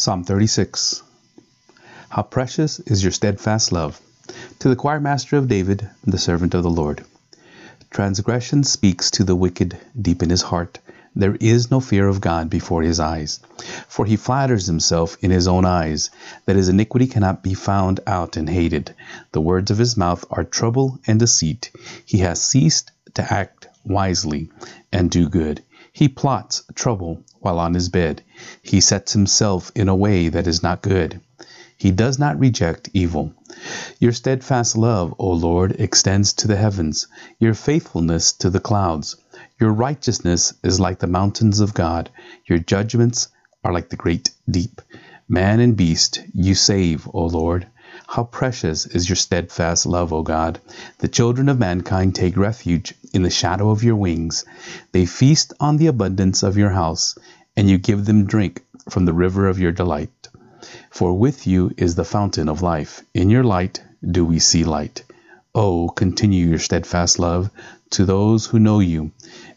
Psalm 36. How precious is your steadfast love! To the choirmaster of David, the servant of the Lord. Transgression speaks to the wicked deep in his heart. There is no fear of God before his eyes. For he flatters himself in his own eyes, that his iniquity cannot be found out and hated. The words of his mouth are trouble and deceit. He has ceased to act wisely and do good. He plots trouble while on his bed. He sets himself in a way that is not good. He does not reject evil. Your steadfast love, O Lord, extends to the heavens, your faithfulness to the clouds. Your righteousness is like the mountains of God. Your judgments are like the great deep. Man and beast you save, O Lord. How precious is your steadfast love, O God! The children of mankind take refuge in the shadow of your wings. They feast on the abundance of your house, and you give them drink from the river of your delight. For with you is the fountain of life. In your light do we see light. Oh, continue your steadfast love to those who know you,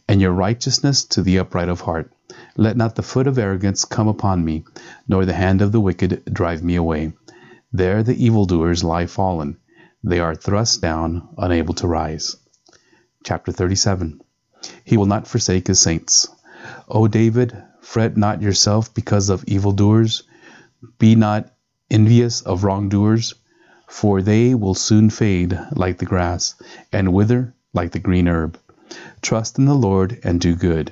and your righteousness to the upright of heart. Let not the foot of arrogance come upon me, nor the hand of the wicked drive me away. There the evildoers lie fallen. They are thrust down, unable to rise. Chapter 37. He will not forsake his saints. O David, fret not yourself because of evildoers. Be not envious of wrongdoers, for they will soon fade like the grass, and wither like the green herb. Trust in the Lord and do good.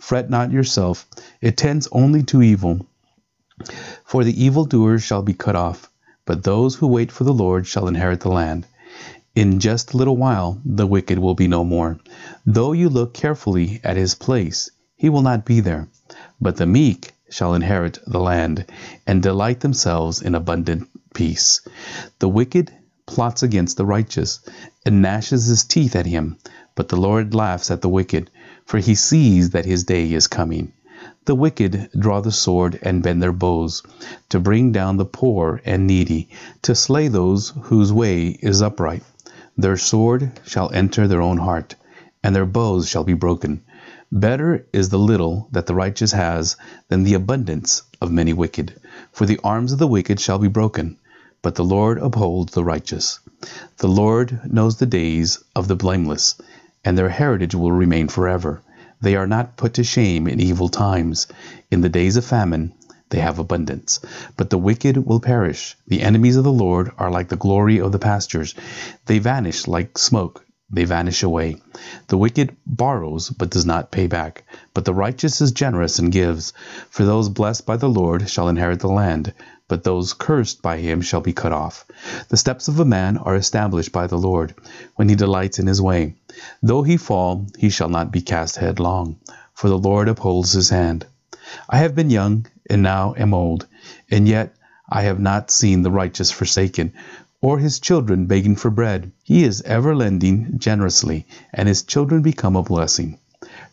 Fret not yourself, it tends only to evil. For the evildoer shall be cut off, but those who wait for the Lord shall inherit the land. In just a little while the wicked will be no more. Though you look carefully at his place, he will not be there. But the meek shall inherit the land, and delight themselves in abundant peace. The wicked plots against the righteous, and gnashes his teeth at him. But the Lord laughs at the wicked, for he sees that his day is coming. The wicked draw the sword and bend their bows, to bring down the poor and needy, to slay those whose way is upright. Their sword shall enter their own heart, and their bows shall be broken. Better is the little that the righteous has than the abundance of many wicked. For the arms of the wicked shall be broken, but the Lord upholds the righteous. The Lord knows the days of the blameless, and their heritage will remain forever. They are not put to shame in evil times. In the days of famine they have abundance. But the wicked will perish. The enemies of the Lord are like the glory of the pastures. They vanish like smoke. They vanish away. The wicked borrows but does not pay back. But the righteous is generous and gives. For those blessed by the Lord shall inherit the land. But those cursed by him shall be cut off. The steps of a man are established by the Lord, when he delights in his way. Though he fall, he shall not be cast headlong, for the Lord upholds his hand. I have been young, and now am old, and yet I have not seen the righteous forsaken, or his children begging for bread. He is ever lending generously, and his children become a blessing.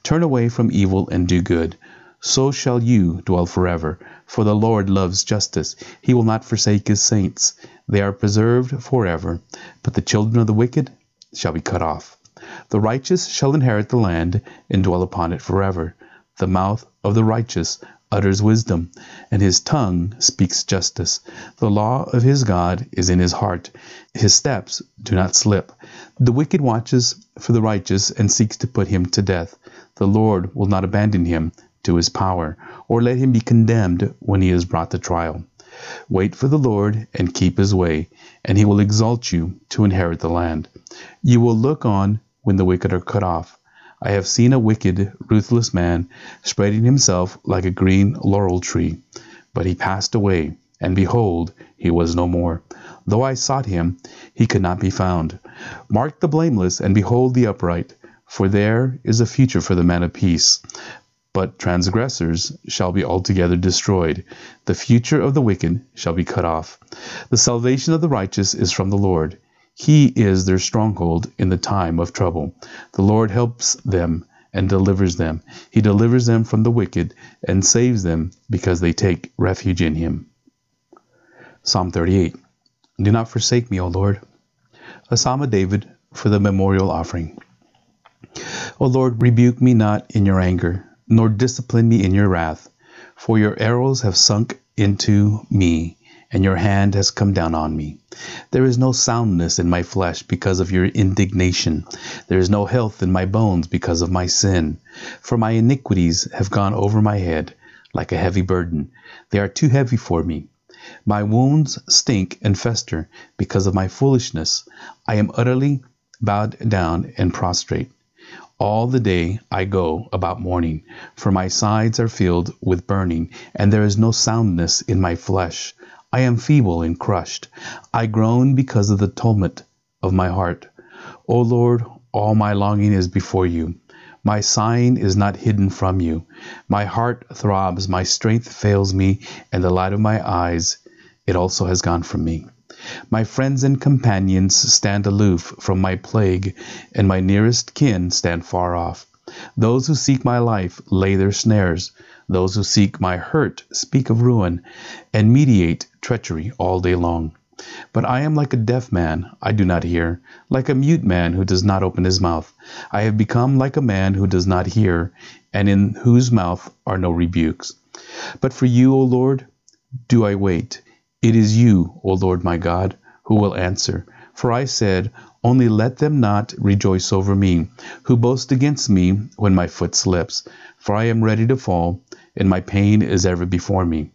Turn away from evil and do good. So shall you dwell forever, for the Lord loves justice. He will not forsake his saints. They are preserved forever, but the children of the wicked shall be cut off. The righteous shall inherit the land and dwell upon it forever. The mouth of the righteous utters wisdom, and his tongue speaks justice. The law of his God is in his heart. His steps do not slip. The wicked watches for the righteous and seeks to put him to death. The Lord will not abandon him to his power, or let him be condemned when he is brought to trial. Wait for the Lord and keep his way, and he will exalt you to inherit the land. You will look on when the wicked are cut off. I have seen a wicked, ruthless man spreading himself like a green laurel tree. But he passed away, and behold, he was no more. Though I sought him, he could not be found. Mark the blameless, and behold the upright, for there is a future for the man of peace. but transgressors shall be altogether destroyed. The future of the wicked shall be cut off. The salvation of the righteous is from the Lord. He is their stronghold in the time of trouble. The Lord helps them and delivers them. He delivers them from the wicked and saves them because they take refuge in him. Psalm 38. Do not forsake me, O Lord. A Psalm of David for the memorial offering. O Lord, rebuke me not in your anger, nor discipline me in your wrath, for your arrows have sunk into me, and your hand has come down on me. There is no soundness in my flesh because of your indignation. There is no health in my bones because of my sin. For my iniquities have gone over my head like a heavy burden. They are too heavy for me. My wounds stink and fester because of my foolishness. I am utterly bowed down and prostrate. All the day I go about mourning, for my sides are filled with burning, and there is no soundness in my flesh. I am feeble and crushed. I groan because of the tumult of my heart. O Lord, all my longing is before you. My sighing is not hidden from you. My heart throbs, my strength fails me, and the light of my eyes, it also has gone from me. My friends and companions stand aloof from my plague, and my nearest kin stand far off. Those who seek my life lay their snares. Those who seek my hurt speak of ruin, and meditate treachery all day long. But I am like a deaf man, I do not hear, like a mute man who does not open his mouth. I have become like a man who does not hear, and in whose mouth are no rebukes. But for you, O Lord, do I wait. It is you, O Lord my God, who will answer. For I said, only let them not rejoice over me, who boast against me when my foot slips. For I am ready to fall, and my pain is ever before me.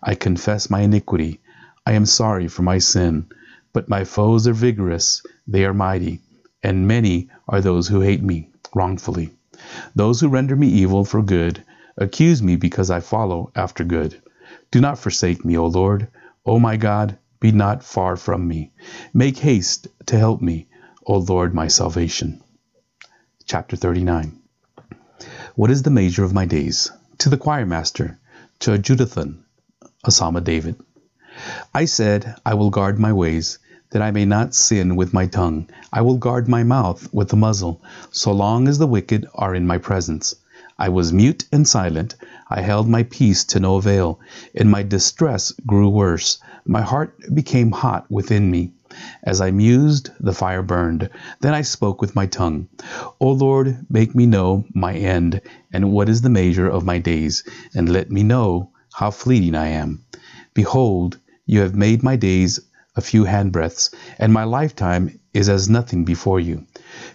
I confess my iniquity. I am sorry for my sin, but my foes are vigorous, they are mighty, and many are those who hate me wrongfully. Those who render me evil for good accuse me because I follow after good. Do not forsake me, O Lord. O my God, be not far from me. Make haste to help me, O Lord, my salvation. Chapter 39. What is the measure of my days? To the choir master, to Jeduthun, a Psalm of David. I said, I will guard my ways, that I may not sin with my tongue. I will guard my mouth with the muzzle, so long as the wicked are in my presence. I was mute and silent. I held my peace to no avail, and my distress grew worse. My heart became hot within me. As I mused, the fire burned. Then I spoke with my tongue. O Lord, make me know my end, and what is the measure of my days, and let me know how fleeting I am. Behold, you have made my days a few handbreadths, and my lifetime is as nothing before you.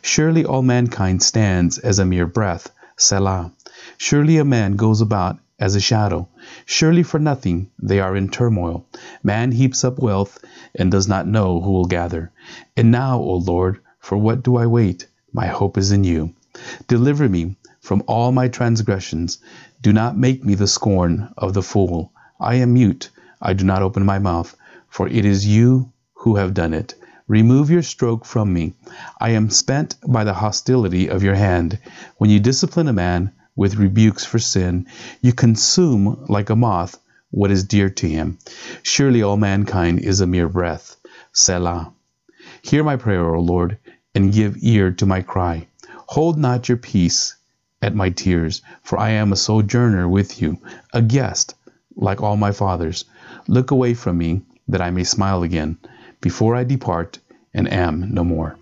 Surely all mankind stands as a mere breath. Selah. Surely a man goes about as a shadow. Surely for nothing they are in turmoil. Man heaps up wealth and does not know who will gather. And now, O Lord, for what do I wait? My hope is in you. Deliver me from all my transgressions. Do not make me the scorn of the fool. I am mute. I do not open my mouth, for it is you who have done it. Remove your stroke from me. I am spent by the hostility of your hand. When you discipline a man with rebukes for sin, you consume like a moth what is dear to him. Surely all mankind is a mere breath. Selah. Hear my prayer, O Lord, and give ear to my cry. Hold not your peace at my tears, for I am a sojourner with you, a guest like all my fathers. Look away from me, that I may smile again, before I depart and am no more.